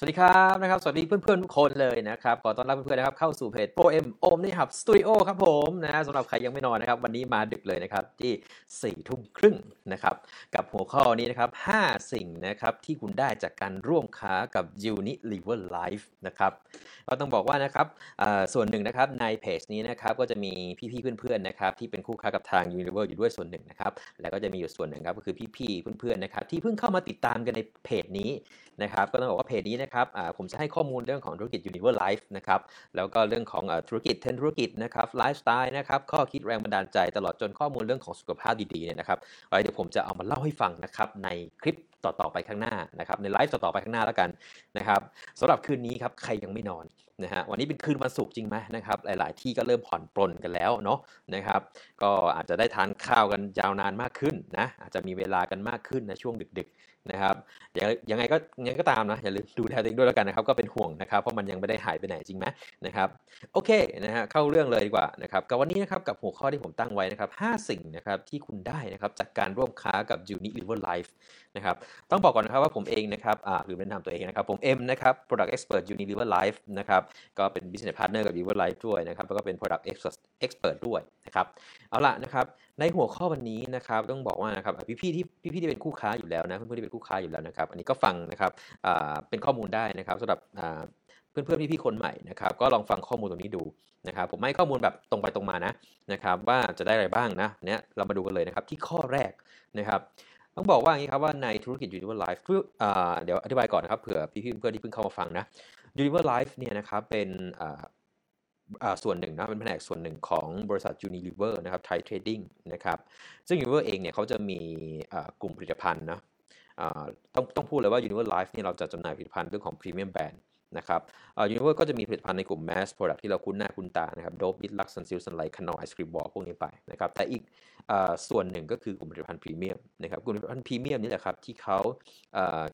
สวัสดีครับนะครับสวัสดีเพื่อนๆทุกคนเลยนะครับขอต้อนรับเพื่อนๆนะครับเข้าสู่เพจ Pro M โอมนี่ครับสตูดิโอครับผมนะสำหรับใครยังไม่นอนนะครับวันนี้มาดึกเลยนะครับที่ 4:30 น.นะครับกับหัวข้อนี้นะครับ5สิ่งนะครับที่คุณได้จากการร่วมค้ากับ Unilever Life นะครับก็ต้องบอกว่านะครับส่วนหนึ่งนะครับในเพจนี้นะครับก็จะมีพี่ๆเพื่อนๆนะครับที่เป็นคู่ค้ากับทาง Unilever อยู่ด้วยส่วนหนึ่งนะครับแล้วก็จะมีอยู่ส่วนหนึ่งครับก็คือพี่ๆเพื่อนๆนะครับที่เพิ่งเข้ามาติดตามกันในเพจนี้นะครับก็ต้องบอกว่าเพจนี้นะครับผมจะให้ข้อมูลเรื่องของธุรกิจ Unilever Life นะครับแล้วก็เรื่องของธุรกิจเทรนด์ธุรกิจนะครับไลฟ์สไตล์นะครับข้อคิดแรงบันดาลใจตลอดจนข้อมูลเรื่องของสุขภาพดีๆเนี่ยนะครับเดี๋ยวผมจะเอามาเล่าให้ฟังนะครับในคลิปต่อๆไปข้างหน้านะครับในไลฟ์ต่อๆไปข้างหน้าแล้วกันนะครับสำหรับคืนนี้ครับใครยังไม่นอนนะฮะวันนี้เป็นคืนวันศุกร์จริงไหมนะครับหลายๆที่ก็เริ่มผ่อนปลนกันแล้วเนาะนะครับก็อาจจะได้ทานข้าวกันยาวนานมากขึ้นนะอาจจะมีเวลากันมากขึ้นในช่วงดึกๆนะครับยังไงก็ตามนะอย่าลืมดูแลตัวเองด้วยแล้วกันนะครับก็เป็นห่วงนะครับเพราะมันยังไม่ได้หายไปไหนจริงไหมนะครับโอเคนะฮะเข้าเรื่องเลยดีกว่านะครับกับวันนี้นะครับกับหัวข้อที่ผมตั้งไว้นะครับ5สิ่งนะครับที่คุณได้นะครับจากการร่วมค้ากับ Unilever Life นะครับต้องบอกก่อนนะครับว่าผมเองนะครับหรือแนะนำตัวเองนะครับผมเอ็มนะครับ Product Expert Unilever Life นะครับก็เป็น Business Partner กับ Unilever Life ด้วยนะครับแล้วก็เป็น Product Expert ด้วยนะครับเอาล่ะนะครับในหัวข้อวันนี้นะครับต้องบอกว่านะครับพี่ๆที่เป็นคู่ค้าอยู่แล้วนะเพื่อนๆที่เป็นคู่ค้าอยู่แล้วนะครับอันนี้ก็ฟังนะครับเป็นข้อมูลได้นะครับสำหรับเพื่อนๆพี่ๆคนใหม่นะครับก็ลองฟังข้อมูลตรงนี้ดูนะครับผมให้ข้อมูลแบบตรงไปตรงมานะนะครับว่าจะได้อะไรบ้างนะเนี่ยเรามาดูกันเลยนะครับที่ข้อแรกนะครับต้องบอกว่าอย่างนี้ครับว่าในธุรกิจ Unilever Life เดี๋ยวอธิบายก่อนนะครับเผื่อพี่ๆเพื่อนที่เพิ่งเข้ามาฟังนะ Unilever Life เนี่ยนะครับเป็นส่วนหนึ่งนะเป็นแผนกส่วนหนึ่งของบริษัท Unilever นะครับ Thai Trading นะครับซึ่ง Unilever เองเนี่ยเขาจะมีกลุ่มผลิตภัณฑ์นะต้องพูดเลยว่า Unilever Life เนี่ยเราจะจำหน่ายผลิตภัณฑ์เรื่องของ Premium Brand นะครับUnilever ก็จะมีผลิตภัณฑ์ในกลุ่ม Mass Product ที่เราคุ้นหน้าคุ้นตานะครับ Dope Bit Lux Sunsilk Sunlight Knorr Ice Cream Ball พวกนี้ไปนะครับแต่อีกส่วนหนึ่งก็คือกลุ่มผลิตภัณฑ์ Premium นะครับกลุ่มผลิตภัณฑ์ Premium นี่แหละครับที่เขา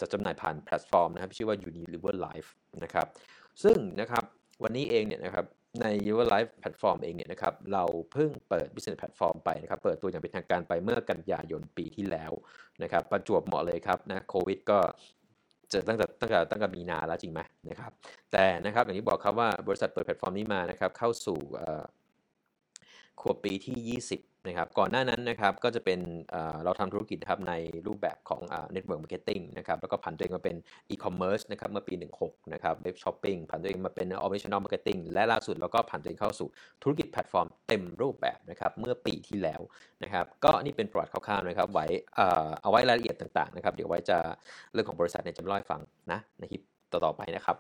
จะจำหน่ายผ่านแพลตฟอร์มนะครับชื่อว่า Unilever Life นะครับซึ่งนะครับวันนี้เองเนี่ยนะครับใน Unilever Life Platform เองเนี่ยนะครับเราเพิ่งเปิด Business Platform ไปนะครับเปิดตัวอย่างเป็นทางการไปเมื่อกันยายนปีที่แล้วนะครับประจวบเหมาะเลยครับนะโควิดก็เจอตั้งแต่มีนาแล้วจริงไหมนะครับแต่นะครับอย่างที่บอกครับว่าบริษัทเปิดแพลตฟอร์มนี้มานะครับเข้าสู่ครัวปีที่20นะครับก่อนหน้านั้นนะครับก็จะเป็นเราทำธุรกิจครับในรูปแบบของNetwork Marketing นะครับแล้วก็ผันตัวเองมาเป็น E-commerce นะครับเมื่อปี16นะครับเว็บช้อปปิ้งผันตัวเองมาเป็น Omnichannel Marketing และล่าสุดเราก็ผันตัวเองเข้าสู่ธุรกิจแพลตฟอร์มเต็มรูปแบบนะครับเมื่อปีที่แล้วนะครับก็นี่เป็นประวัติคร่าวๆนะครับไว้เอาไว้รายละเอียดต่างๆนะครับเดี๋ยวไว้จะเรื่องของบริษัทเนี่ยจำลองให้ฟังนะในคลิปต่อๆไปนะครับ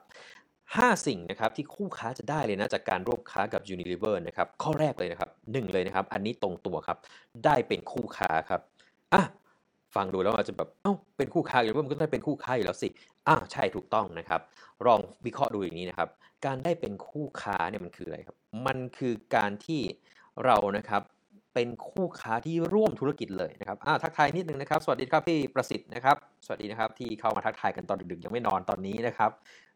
5สิ่งนะครับที่คู่ค้าจะได้เลยนะจากการร่วมค้ากับ Unilever นะครับข้อแรกเลยนะครับ1เลยนะครับอันนี้ตรงตัวครับได้เป็นคู่ค้าครับฟังดูแล้วอาจจะแบบเป็นคู่ค้าอยู่แล้วมันก็ได้เป็นคู่ค้าอยู่แล้วสิใช่ถูกต้องนะครับลองวิเคราะห์ดูอย่างนี้นะครับการได้เป็นคู่ค้าเนี่ยมันคืออะไรครับมันคือการที่เรานะครับเป็นคู่ค้าที่ร่วมธุรกิจเลยนะครับทักทายนิดนึงนะครับสวัสดีครับพี่ประสิทธิ์นะครับสวัสดีนะครับที่เข้ามาทักทายกันตอนดึกๆยังไม่นอนตอนนี้นะครับ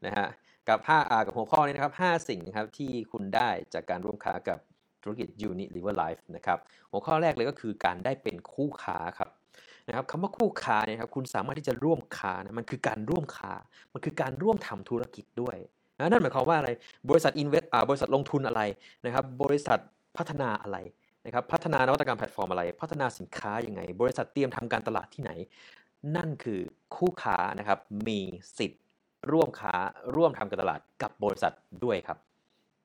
นะฮะกับหัวข้อนี้นะครับ5สิ่งนะครับที่คุณได้จากการร่วมค้ากับธุรกิจ Unilever Life นะครับหัวข้อแรกเลยก็คือการได้เป็นคู่ค้าครับนะครับคำว่าคู่ค้าเนี่ยครับคุณสามารถที่จะร่วมค้านะมันคือการร่วมค้ามันคือการร่วมทำธุรกิจด้วยนั่นหมายความว่าอะไรบริษัทบริษัทลงทุนอะไรนะครับบริษัทพัฒนาอะไรนะครับพัฒนานวัตกรรมแพลตฟอร์มอะไรพัฒนาสินค้ายังไงบริษัทเตรียมทำการตลาดที่ไหนนั่นคือคู่ค้านะครับมีสิทธิ์ร่วมค้าร่วมทำการตลาดกับบริษัทด้วยครับ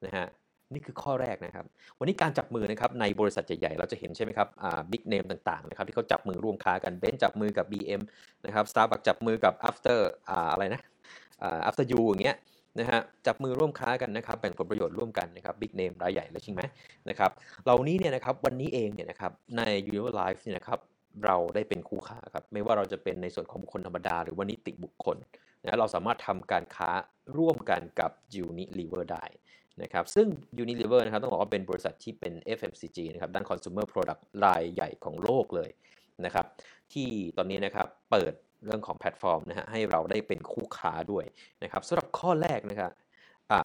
นะฮะนี่คือข้อแรกนะครับวันนี้การจับมือนะครับในบริษัทใหญ่ๆเราจะเห็นใช่ไหมครับบิ๊กเนมต่างๆนะครับที่เขาจับมือร่วมค้ากันเบนซ์จับมือกับ BM นะครับ Starbucks จับมือกับ After อะไรนะAfter You อย่างเงี้ยนะฮะจับมือร่วมค้ากันนะครับแบ่งผลประโยชน์ร่วมกันนะครับบิ๊กเนมรายใหญ่แล้วใช่ไหมนะครับเหล่านี้เนี่ยนะครับวันนี้เองเนี่ยนะครับใน Unilever Life เนี่ยนะครับเราได้เป็นคู่ค้าครับไม่ว่าเราจะเป็นในส่วนของบุคคลธรรมดาหรือว่านิติบุคคลนะเราสามารถทำการค้าร่วมกันกับ Unilever ได้นะครับซึ่ง Unilever นะครับต้องบอกว่าเป็นบริษัทที่เป็น FMCG นะครับด้าน Consumer Product รายใหญ่ของโลกเลยนะครับที่ตอนนี้นะครับเปิดเรื่องของแพลตฟอร์มนะฮะให้เราได้เป็นคู่ค้าด้วยนะครับสำหรับข้อแรกนะครับ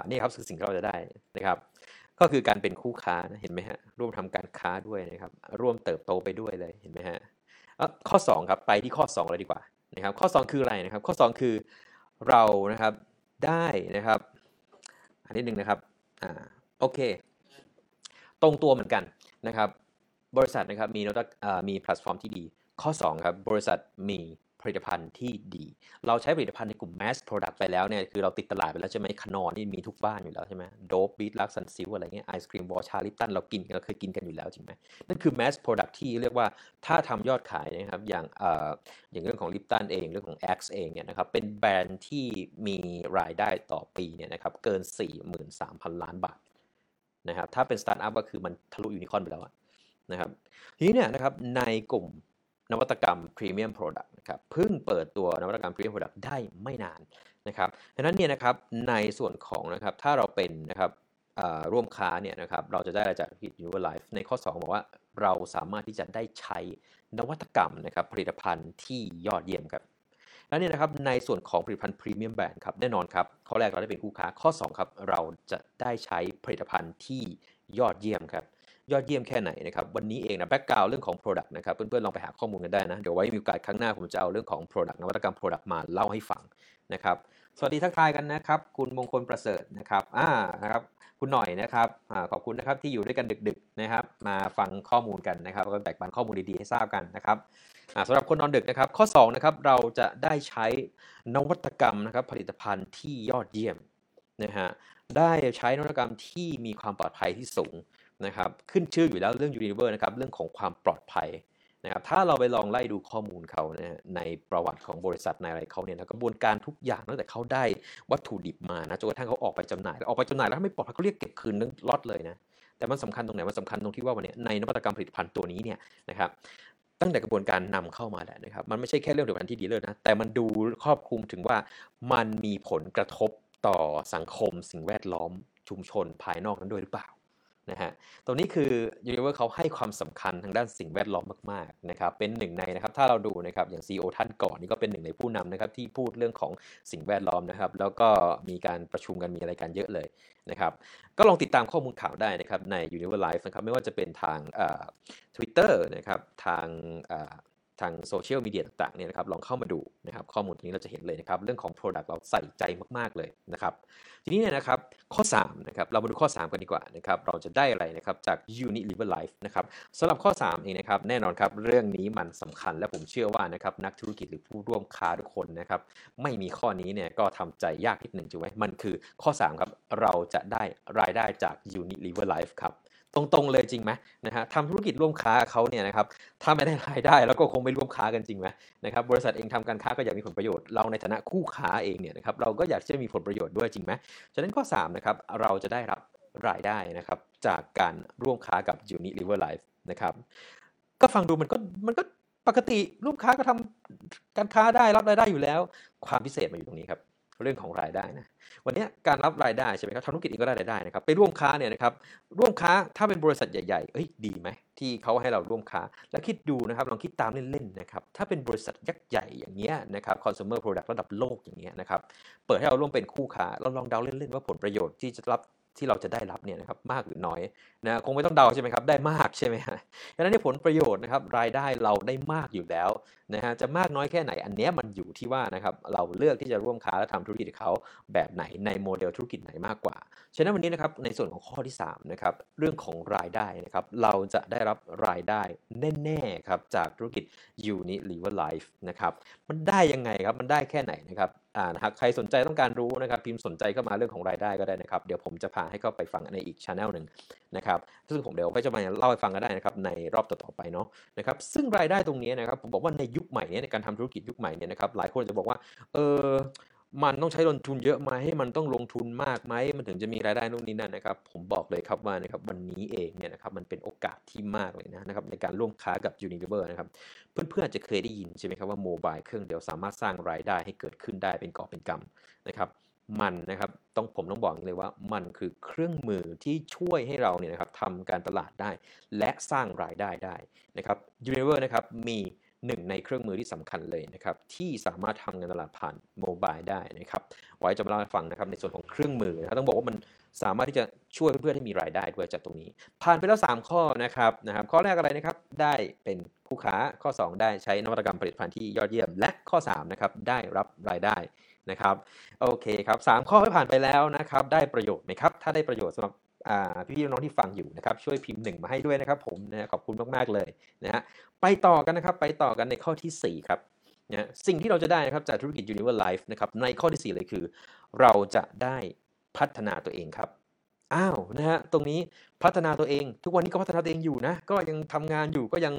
นี่ครับคือสิ่งที่เราจะได้นะครับก็คือการเป็นคู่ค้านะเห็นไหมฮะร่วมทำการค้าด้วยนะครับร่วมเติบโตไปด้วยเลยเห็นไหมฮะข้อ2ครับไปที่ข้อ2เลยดีกว่านะครับข้อ2คืออะไรนะครับข้อ2คือเรานะครับ ได้นะครับอันนี้หนึ่งนะครับโอเคตรงตัวเหมือนกันนะครับบริษัทนะครับมีแพลตฟอร์มที่ดีข้อ2ครับบริษัทมีผลิตภัณฑ์ที่ดีเราใช้ผลิตภัณฑ์ในกลุ่ม mass product ไปแล้วเนี่ยคือเราติดตลาดไปแล้วใช่ไหมขนอนนี่มีทุกบ้านอยู่แล้วใช่ไหมโดบบีทลักซันซิลอะไรเงี้ยไอศครีมวอชาลิปตันเรากินเราเคยกินกันอยู่แล้วจริงไหมนั่นคือ mass product ที่เรียกว่าถ้าทำยอดขายนะครับอย่างเรื่องของลิปตันเองเรื่องของ Axe เองเนี่ยนะครับเป็นแบรนด์ที่มีรายได้ต่อปีเนี่ยนะครับเกิน 43,000 ล้านบาทนะครับถ้าเป็นสตาร์ทอัพก็คือมันทะลุยูนิคอร์นไปแล้วนะครับทีนี้เนี่ยนะครับในกลุ่มนวัตกรรม Premium Product นะครับเพิ่งเปิดตัวนวัตกรรม Premium Product ได้ไม่นานนะครับฉะนั้นเนี่ยนะครับในส่วนของนะครับถ้าเราเป็นนะครับร่วมค้าเนี่ยนะครับเราจะได้อะไรจากธุรกิจ Unilever Life ในข้อ2บอกว่าเราสามารถที่จะได้ใช้นวัตกรรมนะครับผลิตภัณฑ์ที่ยอดเยี่ยมครับแล้วเนี่ยนะครับในส่วนของผลิตภัณฑ์ Premium Brand ครับแน่นอนครับข้อแรกเราได้เป็นคู่ค้าข้อ2ครับเราจะได้ใช้ผลิตภัณฑ์ที่ยอดเยี่ยมครับยอดเยี่ยมแค่ไหนนะครับวันนี้เองนะแบ็คกราวด์เรื่องของ Product นะครับเพื่อนๆลองไปหาข้อมูลกันได้นะเดี๋ยวไว้มีโอกาสครั้งหน้าผมจะเอาเรื่องของ Product นวัตกรรม Product มาเล่าให้ฟังนะครับสวัสดีทักทายกันนะครับคุณมงคลประเสริฐนะครับนะครับคุณหน่อยนะครับขอบคุณนะครับที่อยู่ด้วยกันดึกๆนะครับมาฟังข้อมูลกันนะครับแล้วก็แบ่งปันข้อมูลดีๆให้ทราบกันนะครับสำหรับคนนอนดึกนะครับข้อ2นะครับเราจะได้ใช้นวัตกรรมนะครับผลิตภัณฑ์ที่ยอดเยี่ยมนะฮะได้ใช้นวัตกรรมที่มีความปลอดภัยที่สูงนะครับขึ้นชื่ออยู่แล้วเรื่อง Unilever นะครับเรื่องของความปลอดภัยนะครับถ้าเราไปลองไล่ดูข้อมูลเขานะในประวัติของบริษัทในอะไรเขาเนี่ยนะกระบวนการทุกอย่างตั้งแต่เขาได้วัตถุดิบมานะจนกระทั่งเขาออกไปจำหน่ายแล้วออกไปจำหน่ายแล้วถ้าไม่ปลอดภัยเขาเรียกเก็บคืนทั้งล็อตเลยนะแต่มันสำคัญตรงไหนมันสำคัญตรงที่ว่าวันนี้ในนวัตกรรมผลิตภัณฑ์ตัวนี้เนี่ยนะครับตั้งแต่กระบวนการนำเข้ามาแหละนะครับมันไม่ใช่แค่เรื่องผลิตภัณฑ์ที่ดีเลิศนะแต่มันดูครอบคลุมถึงว่ามันมีผลกระทบต่อสังคมสิ่งแวดล้อมชุมชนภายนอกนั้นด้วยหรือเปล่านะฮะตรงนี้คือ Unilever เขาให้ความสำคัญทางด้านสิ่งแวดล้อมมากๆนะครับเป็นหนึ่งในนะครับถ้าเราดูนะครับอย่าง CEO ท่านก่อนนี่ก็เป็นหนึ่งในผู้นำนะครับที่พูดเรื่องของสิ่งแวดล้อมนะครับแล้วก็มีการประชุมกันมีอะไรกันเยอะเลยนะครับก็ลองติดตามข้อมูลข่าวได้นะครับใน Unilever Life นะครับไม่ว่าจะเป็นทางTwitter นะครับทางโซเชียลมีเดียต่างๆเนี่ยนะครับลองเข้ามาดูนะครับข้อมูลตรงนี้เราจะเห็นเลยนะครับเรื่องของ Product เราใส่ใจมากๆเลยนะครับทีนี้เนี่ยนะครับข้อ3นะครับเรามาดูข้อ3กันดีกว่านะครับเราจะได้อะไรนะครับจาก Unilever Life นะครับสำหรับข้อ3เองนะครับแน่นอนครับเรื่องนี้มันสำคัญและผมเชื่อว่านะครับนักธุรกิจหรือผู้ร่วมค้าทุกคนนะครับไม่มีข้อนี้เนี่ยก็ทำใจยากนิดนึงถูกไหมมันคือข้อ3ครับเราจะได้รายได้จาก Unilever Life ครับตรงๆเลยจริงไหมนะฮะทำธุรกิจร่วมค้าเขาเนี่ยนะครับถ้าไม่ได้รายได้แล้วก็คงไม่ร่วมค้ากันจริงไหมนะครับบริษัทเองทำการค้าก็อยากมีผลประโยชน์เราในฐานะคู่ค้าเองเนี่ยนะครับเราก็อยากจะมีผลประโยชน์ด้วยจริงไหมฉะนั้นข้อ3นะครับเราจะได้รับรายได้นะครับจากการร่วมค้ากับ Unilever Life นะครับก็ฟังดูมันก็ปกติร่วมค้าก็ทำการค้าได้รับรายได้อยู่แล้วความพิเศษมาอยู่ตรงนี้ครับเรื่องของรายได้นะวันนี้การรับรายได้ใช่ไหมครับทำธุรกิจเองก็ได้รายได้นะครับไปร่วมค้าเนี่ยนะครับร่วมค้าถ้าเป็นบริษัทใหญ่ๆดีไหมที่เขาให้เราร่วมค้าแล้วคิดดูนะครับลองคิดตามเล่นๆนะครับถ้าเป็นบริษัทยักษ์ใหญ่อย่างเงี้ยนะครับ consumer product ระดับโลกอย่างเงี้ยนะครับเปิดให้เราร่วมเป็นคู่ค้าเราลองเดาเล่นๆว่าผลประโยชน์ที่เราจะได้รับเนี่ยนะครับมากหรือน้อยนะคงไม่ต้องเดาใช่ไหมครับได้มากใช่ไหมฮะดังนั้นผลประโยชน์นะครับรายได้เราได้มากอยู่แล้วนะฮะจะมากน้อยแค่ไหนอันนี้มันอยู่ที่ว่านะครับเราเลือกที่จะร่วมค้าและทำธุรกิจเขาแบบไหนในโมเดลธุรกิจไหนมากกว่าฉะนั้นวันนี้นะครับในส่วนของข้อที่3นะครับเรื่องของรายได้นะครับเราจะได้รับรายได้แน่ๆครับจากธุรกิจ Unilever Life นะครับมันได้ยังไงครับมันได้แค่ไหนนะครับนะครับใครสนใจต้องการรู้นะครับพิมพ์สนใจเข้ามาเรื่องของรายได้ก็ได้นะครับเดี๋ยวผมจะพาให้เข้าไปฟังในอีก channel นึงนะครับซึ่งผมเดี๋ยวก็จะมาเล่าให้ฟังก็ได้นะครับในรอบต่อๆไปเนาะนะครับซึ่งรายได้ตรงนี้นะครับผมบอกว่าในยุคใหม่นี้ในการทำธุรกิจยุคใหม่เนี่ยนะครับหลายคนจะบอกว่ามันต้องใช้ลงทุนเยอะไหมให้มันต้องลงทุนมากไหมมันถึงจะมีรายได้นู่นนี่นั่นนะครับผมบอกเลยครับว่านะครับวันนี้เองเนี่ยนะครับมันเป็นโอกาสที่มากเลยนะครับในการร่วมค้ากับ Unilever นะครับเพื่อนๆจะเคยได้ยินใช่ไหมครับว่าโมบายเครื่องเดียวสามารถสร้างรายได้ให้เกิดขึ้นได้เป็นกอบเป็นกำนะครับมันนะครับผมต้องบอกเลยว่ามันคือเครื่องมือที่ช่วยให้เราเนี่ยนะครับทำการตลาดได้และสร้างรายได้ได้นะครับ Unilever นะครับมีหนึ่งในเครื่องมือที่สำคัญเลยนะครับที่สามารถทำงานตลาดผ่านโมบายได้นะครับไว้จะมาเล่าให้ฟังนะครับในส่วนของเครื่องมือนะครับต้องบอกว่ามันสามารถที่จะช่วยเพื่อนๆให้มีรายได้ด้วยจากตรงนี้ผ่านไปแล้ว3ข้อนะครับข้อแรกอะไรนะครับได้เป็นคู่ค้าข้อ2ได้ใช้นวัตกรรมผลิตภัณฑ์ที่ยอดเยี่ยมและข้อ3นะครับได้รับรายได้ นะครับโอเคครับ3ข้อที่ผ่านไปแล้วนะครับได้ประโยชน์ไหมครับถ้าได้ประโยชน์สำหรับพี่น้องที่ฟังอยู่นะครับช่วยพิมพ์1มาให้ด้วยนะครับผมนะขอบคุณมากๆเลยนะฮะไปต่อกันนะครับไปต่อกันในข้อที่4ครับนะสิ่งที่เราจะได้นะครับจากธุรกิจ Unilever Life นะครับในข้อที่4เลยคือเราจะได้พัฒนาตัวเองครับอ้าวนะฮะตรงนี้พัฒนาตัวเองทุกวันนี้ก็พัฒนาตัวเองอยู่นะก็ยังทำงานอยู่ก็ยัง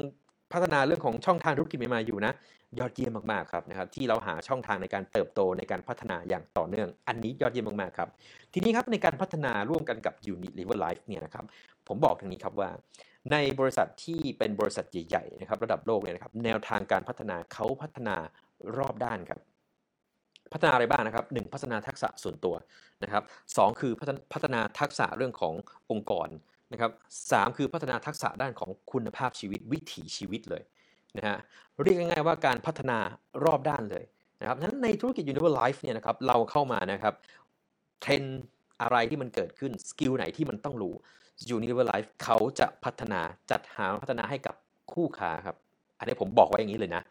พัฒนาเรื่องของช่องทางธุรกิจใหม่ๆอยู่นะยอดเยี่ยมมากๆครับนะครับที่เราหาช่องทางในการเติบโตในการพัฒนาอย่างต่อเนื่องอันนี้ยอดเยี่ยมมากๆครับทีนี้ครับในการพัฒนาร่วมกันกับ Unilever Life เนี่ยนะครับผมบอกทางนี้ครับว่าในบริษัทที่เป็นบริษัทใหญ่ๆนะครับระดับโลกเนี่ยนะครับแนวทางการพัฒนาเขาพัฒนารอบด้านครับพัฒนาอะไรบ้างนะครับ1พัฒนาทักษะส่วนตัวนะครับ2คือพัฒนาทักษะเรื่องขององค์กรนะครับ3คือพัฒนาทักษะด้านของคุณภาพชีวิตวิถีชีวิตเลยนะฮะเรียกง่ายๆว่าการพัฒนารอบด้านเลยนะครับนั้นในธุรกิจ Unilever Life เนี่ยนะครับเราเข้ามานะครับเทรนด์อะไรที่มันเกิดขึ้นสกิลไหนที่มันต้องรู้ Unilever Life เขาจะพัฒนาจัดหาพัฒนาให้กับคู่ค้าครับอันนี้ผมบอกไว้อย่างนี้เลยนะ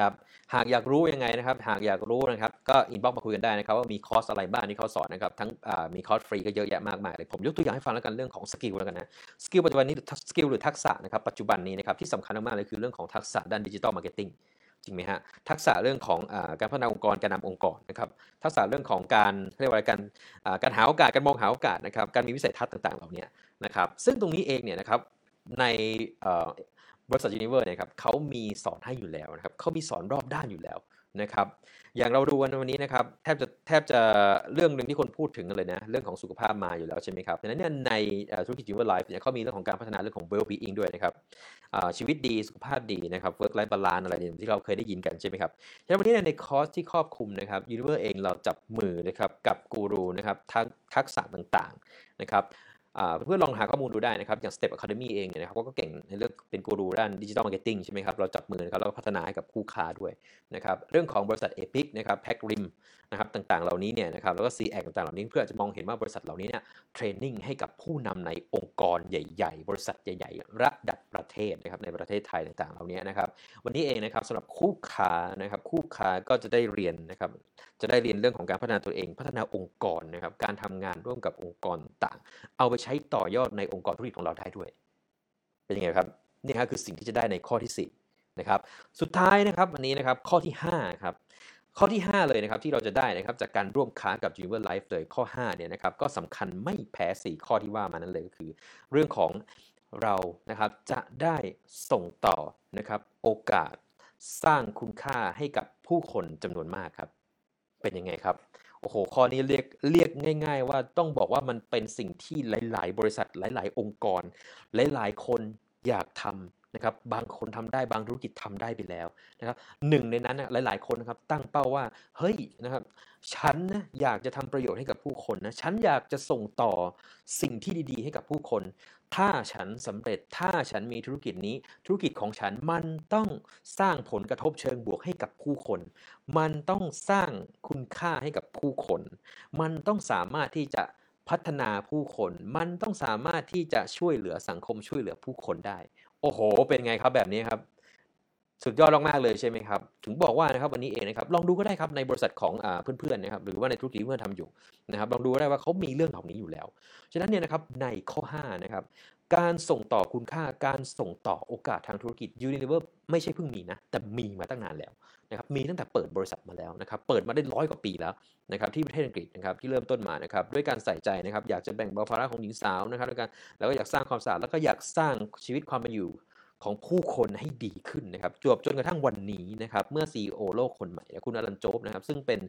ครับหากอยากรู้ยังไงนะครับหากอยากรู้นะครับก็อินบ็อกซ์มาคุยกันได้นะครับว่ามีคอร์สอะไรบ้างที่เขาสอนนะครับทั้งมีคอร์สฟรีก็เยอะแยะมากมายเลยผมยกตัวอย่างให้ฟังแล้วกันเรื่องของสกิลแล้วกันนะสกิลปัจจุบันนี้สกิลหรือทักษะนะครับปัจจุบันนี้นะครับที่สำคัญมากๆเลยคือเรื่องของทักษะด้านดิจิทัลมาร์เก็ตติ้งจริงไหมฮะทักษะเรื่องของการพัฒนาองค์กรการนำองค์กรนะครับทักษะเรื่องของการเรียกว่าอะไรกันการหาโอกาสการมองหาโอกาสนะครับการมีวิสัยทัศน์ต่างๆเหล่านี้นะครับซึ่งตรงนี้เองเนี่ยนะครับในบริษัท Unilever เนี่ยครับเขามีสอนให้อยู่แล้วนะครับเขามีสอนรอบด้านอยู่แล้วนะครับอย่างเราดูวันนี้นะครับแทบจะเรื่องนึงที่คนพูดถึงกันเลยนะเรื่องของสุขภาพมาอยู่แล้วใช่ไหมครับดังนั้นเนี่ยในธุรกิจ Unilever Life เนี่ยเขามีเรื่องของการพัฒนาเรื่องของ well-being ด้วยนะครับชีวิตดีสุขภาพดีนะครับ work life balance อะไรอย่างที่เราเคยได้ยินกันใช่ไหมครับดังนั้นวันนี้ในคอร์สที่ครอบคลุมนะครับ Unilever เองเราจับมือนะครับกับกูรูนะครับทักษะต่างๆนะครับเพื่อนลองหาข้อมูลดูได้นะครับอย่าง Step Academy เองเนี่ยนะครับก็เก่งในเรื่องเป็นกูรูด้าน Digital Marketing ใช่ไหมครับเราจับมือนะครับแล้วก็พัฒนาให้กับคู่ค้าด้วยนะครับเรื่องของบริษัท Epic นะครับ Pack Rim นะครับต่างๆเหล่านี้เนี่ยนะครับแล้วก็ CX ต่างๆเหล่านี้เพื่อจะมองเห็นว่าบริษัทเหล่านี้เนี่ยเทรนนิ่งให้กับผู้นำในองค์กรใหญ่ๆบริษัทใหญ่ๆระดับประเทศนะครับในประเทศไทยต่างๆเหล่านี้นะครับวันนี้เองนะครับสำหรับคู่ค้านะครับคู่ค้าก็จะได้เรียนนะครับจะได้เรียนเรื่องของการพัฒนาตัวเองพัฒนาองค์กรนะครับการทำงานร่วมกับองค์กรต่างเอาไปใช้ต่อยอดในองค์กรธุรกิจของเราได้ด้วยเป็นยังไงครับนี่ครับคือสิ่งที่จะได้ในข้อที่4นะครับสุดท้ายนะครับวันนี้นะครับข้อที่5ครับข้อที่5เลยนะครับที่เราจะได้นะครับจากการร่วมค้ากับ Unilever Life เลยข้อ5เนี่ยนะครับก็สำคัญไม่แพ้4ข้อที่ว่ามานั้นเลยก็คือเรื่องของเรานะครับจะได้ส่งต่อนะครับโอกาสสร้างคุณค่าให้กับผู้คนจำนวนมากครับเป็นยังไงครับโอ้โหข้อนี้เรียกง่ายๆว่าต้องบอกว่ามันเป็นสิ่งที่หลายๆบริษัทหลายๆองค์กรหลายๆคนอยากทำนะครับบางคนทำได้บางธุรกิจทำได้ไปแล้วนะครับหนึ่งในนั้นหลายๆคนนะครับตั้งเป้าว่าเฮ้ยนะครับฉันนะอยากจะทำประโยชน์ให้กับผู้คนนะฉันอยากจะส่งต่อสิ่งที่ดีๆให้กับผู้คนถ้าฉันสำเร็จถ้าฉันมีธุรกิจนี้ธุรกิจของฉันมันต้องสร้างผลกระทบเชิงบวกให้กับผู้คนมันต้องสร้างคุณค่าให้กับผู้คนมันต้องสามารถที่จะพัฒนาผู้คนมันต้องสามารถที่จะช่วยเหลือสังคมช่วยเหลือผู้คนได้โอ้โหเป็นไงครับแบบนี้ครับสุดยอดมากๆเลยใช่ไหมครับถึงบอกว่านะครับวันนี้เองนะครับลองดูก็ได้ครับในบริษัทของเพื่อนๆนะครับหรือว่าในธุรกิจที่เพื่อนทำอยู่นะครับลองดูก็ได้ว่าเขามีเรื่องเหล่านี้อยู่แล้วฉะนั้นเนี่ยนะครับในข้อ5นะครับการส่งต่อคุณค่าการส่งต่อโอกาสทางธุรกิจ Unilever ไม่ใช่เพิ่งมีนะแต่มีมาตั้งนานแล้วนะครับมีตั้งแต่เปิดบริษัทมาแล้วนะครับเปิดมาได้100กว่าปีแล้วนะครับที่ประเทศอังกฤษนะครับที่เริ่มต้นมานะครับด้วยการใส่ใจนะครับอยากจะแบ่งเบาภาระของหญิงสาวนะครับด้วยกันแล้วก็อยากสร้างความสะอาดแล้วก็อยากสร้างชีวิตความเป็นอยู่ของผู้คนให้ดีขึ้นนะครับจนกระทั่งวันนี้นะครับเมื่อ CEO โลกคนใหม่คุณอลันโจ๊บนะครับซึ่งเป็น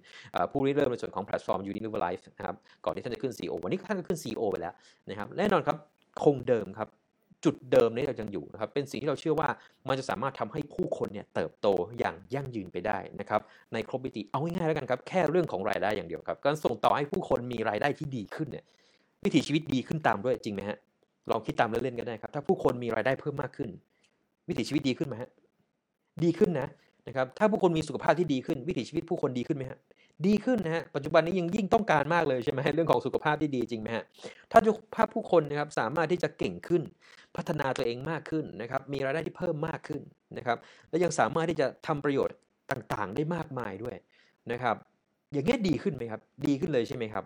ผู้ริเริ่มในส่วนของแพลตฟอร์ม Unilever Life นะครับก่อนที่ท่านจะขึ้น CEO วันนี้ท่านก็ขึ้น CEO ไปแล้วนะครับแน่นอนครับคงเดิมครับจุดเดิมนี้เรายังอยู่นะครับเป็นสิ่งที่เราเชื่อว่ามันจะสามารถทำให้ผู้คนเนี่ยเติบโตอย่างยั่งยืนไปได้นะครับในครบมิติเอาง่ายๆแล้วกันครับแค่เรื่องของรายได้อย่างเดียวครับการส่งต่อให้ผู้คนมีรายได้ที่ดีขึ้นเนี่ยวิถีชีวิตดีขึ้นตามด้วยจริงมั้ยฮะลองคิดตามเล่นๆกันได้ครับถ้าผู้คนมีรายได้เพิ่มมากขึ้นวิถีชีวิตดีขึ้นมั้ยฮะดีขึ้นนะครับถ้าผู้คนมีสุขภาพที่ดีขึ้นวิถีชีวิตผู้คนดีขึ้นมั้ยฮะดีขึ้นนะฮะปัจจุบันนี้ยิ่งต้องการมากเลยใช่ไหมเรื่องของสุขภาพที่ดีจริงไหมฮะถ้าสุขภาพผู้คนนะครับสามารถที่จะเก่งขึ้นพัฒนาตัวเองมากขึ้นนะครับมีรายได้ที่เพิ่มมากขึ้นนะครับและยังสามารถที่จะทำประโยชน์ต่างๆได้มากมายด้วยนะครับ อย่างเงี้ยดีขึ้นไหมครับดีขึ้นเลยใช่ไหมครับ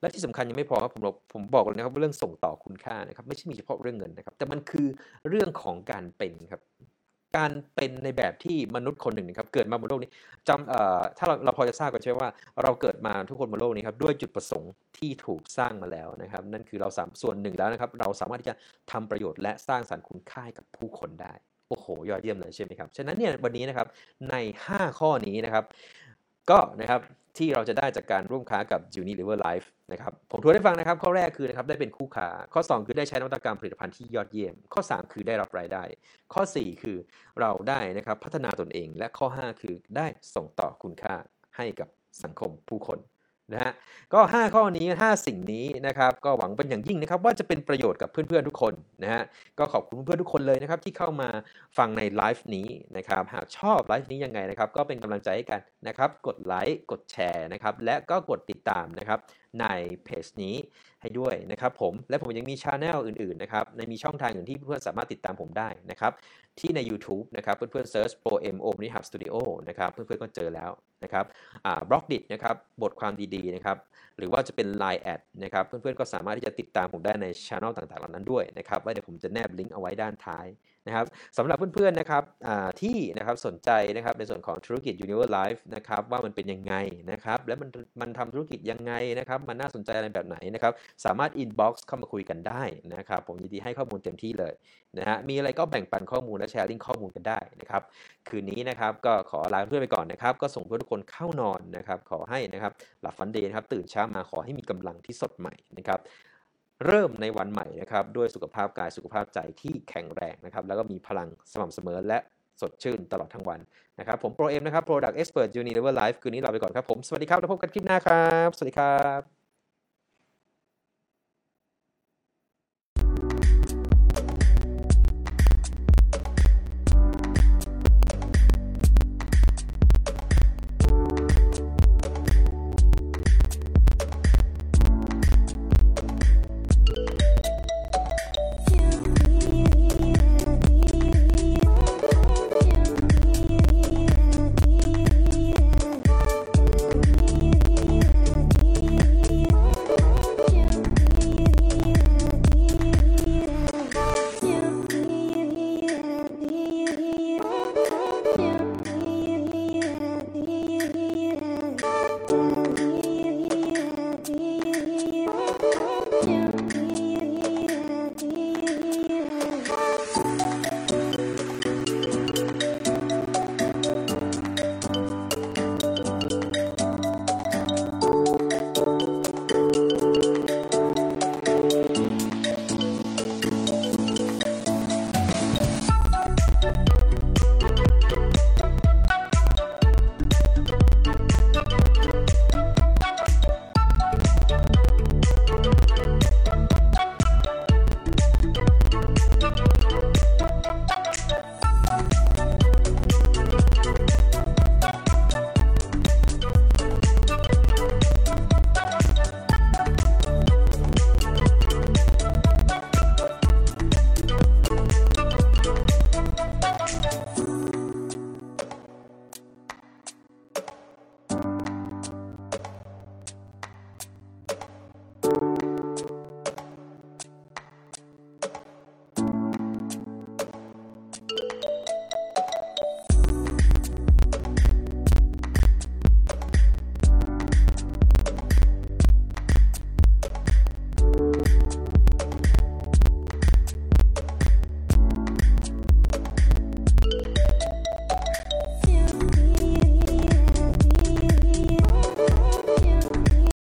และที่สำคัญยังไม่พอครับผมบอกเลยนะครับว่าเรื่องส่งต่อคุณค่านะครับไม่ใช่มีเฉพาะเรื่องเงินนะครับแต่มันคือเรื่องของการเป็นครับการเป็นในแบบที่มนุษย์คนหนึ่งนะครับเกิดมาบนโลกนี้จำถ้าเราพอจะทราบกันใช่ไหมว่าเราเกิดมาทุกคนบนโลกนี้ครับด้วยจุดประสงค์ที่ถูกสร้างมาแล้วนะครับนั่นคือเราส่วนหนึ่งแล้วนะครับเราสามารถที่จะทำประโยชน์และสร้างสรรค์คุณค่าให้กับผู้คนได้โอ้โหยอดเยี่ยมเลยใช่ไหมครับฉะนั้นเนี่ยวันนี้นะครับใน5ข้อนี้นะครับก็นะครับที่เราจะได้จากการร่วมค้ากับ Unilever Life นะครับผมทวนให้ฟังนะครับข้อแรกคือนะครับได้เป็นคู่ค้าข้อ2คือได้ใช้นวัตกรรมผลิตภัณฑ์ที่ยอดเยี่ยมข้อ3คือได้รับรายได้ข้อ4คือเราได้นะครับพัฒนาตนเองและข้อ5คือได้ส่งต่อคุณค่าให้กับสังคมผู้คนนะฮะก็5ข้อนี้5สิ่งนี้นะครับก็หวังเป็นอย่างยิ่งนะครับว่าจะเป็นประโยชน์กับเพื่อนๆทุกคนนะฮะก็ขอบคุณเพื่อนๆทุกคนเลยนะครับที่เข้ามาฟังในไลฟ์นี้นะครับหากชอบไลฟ์นี้ยังไงนะครับก็เป็นกำลังใจให้กันนะครับกดไลค์กดแชร์นะครับและก็กดติดตามนะครับในเพจนี้ให้ด้วยนะครับผมและผมยังมี channel อื่นๆนะครับในมีช่องทางอื่นที่เพื่อนๆสามารถติดตามผมได้นะครับที่ใน YouTube นะครับเพื่อนๆ search Pro M O Mini Hub Studio นะครับเพื่อนๆก็เจอแล้วนะครับบล็อกดิทนะครับบทความดีๆนะครับหรือว่าจะเป็น LINE Ad นะครับเพื่อนๆก็สามารถที่จะติดตามผมได้ใน channel ต่างๆเหล่านั้นด้วยนะครับว่าเดี๋ยวผมจะแนบลิงก์เอาไว้ด้านท้ายนะครับสำหรับเพื่อนๆนะครับที่นะครับสนใจนะครับในส่วนของธุรกิจ Unilever Life นะครับว่ามันเป็นยังไงนะครับและมันทำธุรกิจยังไงนะครับมันน่าสนใจอะไรแบบไหนนะครับสามารถ inbox เข้ามาคุยกันได้นะครับผมยินดีให้ข้อมูลเต็มที่เลยนะฮะมีอะไรก็แบ่งปันข้อมูลและแชร์ลิงก์ข้อมูลกันได้นะครับคืนนี้นะครับก็ขอลาเพื่อนไปก่อนนะครับก็ส่งเพื่อนทุกคนเข้านอนนะครับขอให้นะครับหลับฝันดีนะครับตื่นเช้ามาขอให้มีกำลังที่สดใหม่นะครับเริ่มในวันใหม่นะครับด้วยสุขภาพกายสุขภาพใจที่แข็งแรงนะครับแล้วก็มีพลังสม่ำเสมอและสดชื่นตลอดทั้งวันนะครับผมโปรเอ็มนะครับ Product Expert Unilever Life คืนนี้ลาไปก่อนครับผมสวัสดีครับแล้วพบกันคลิปหน้าครับสวัสดีครับ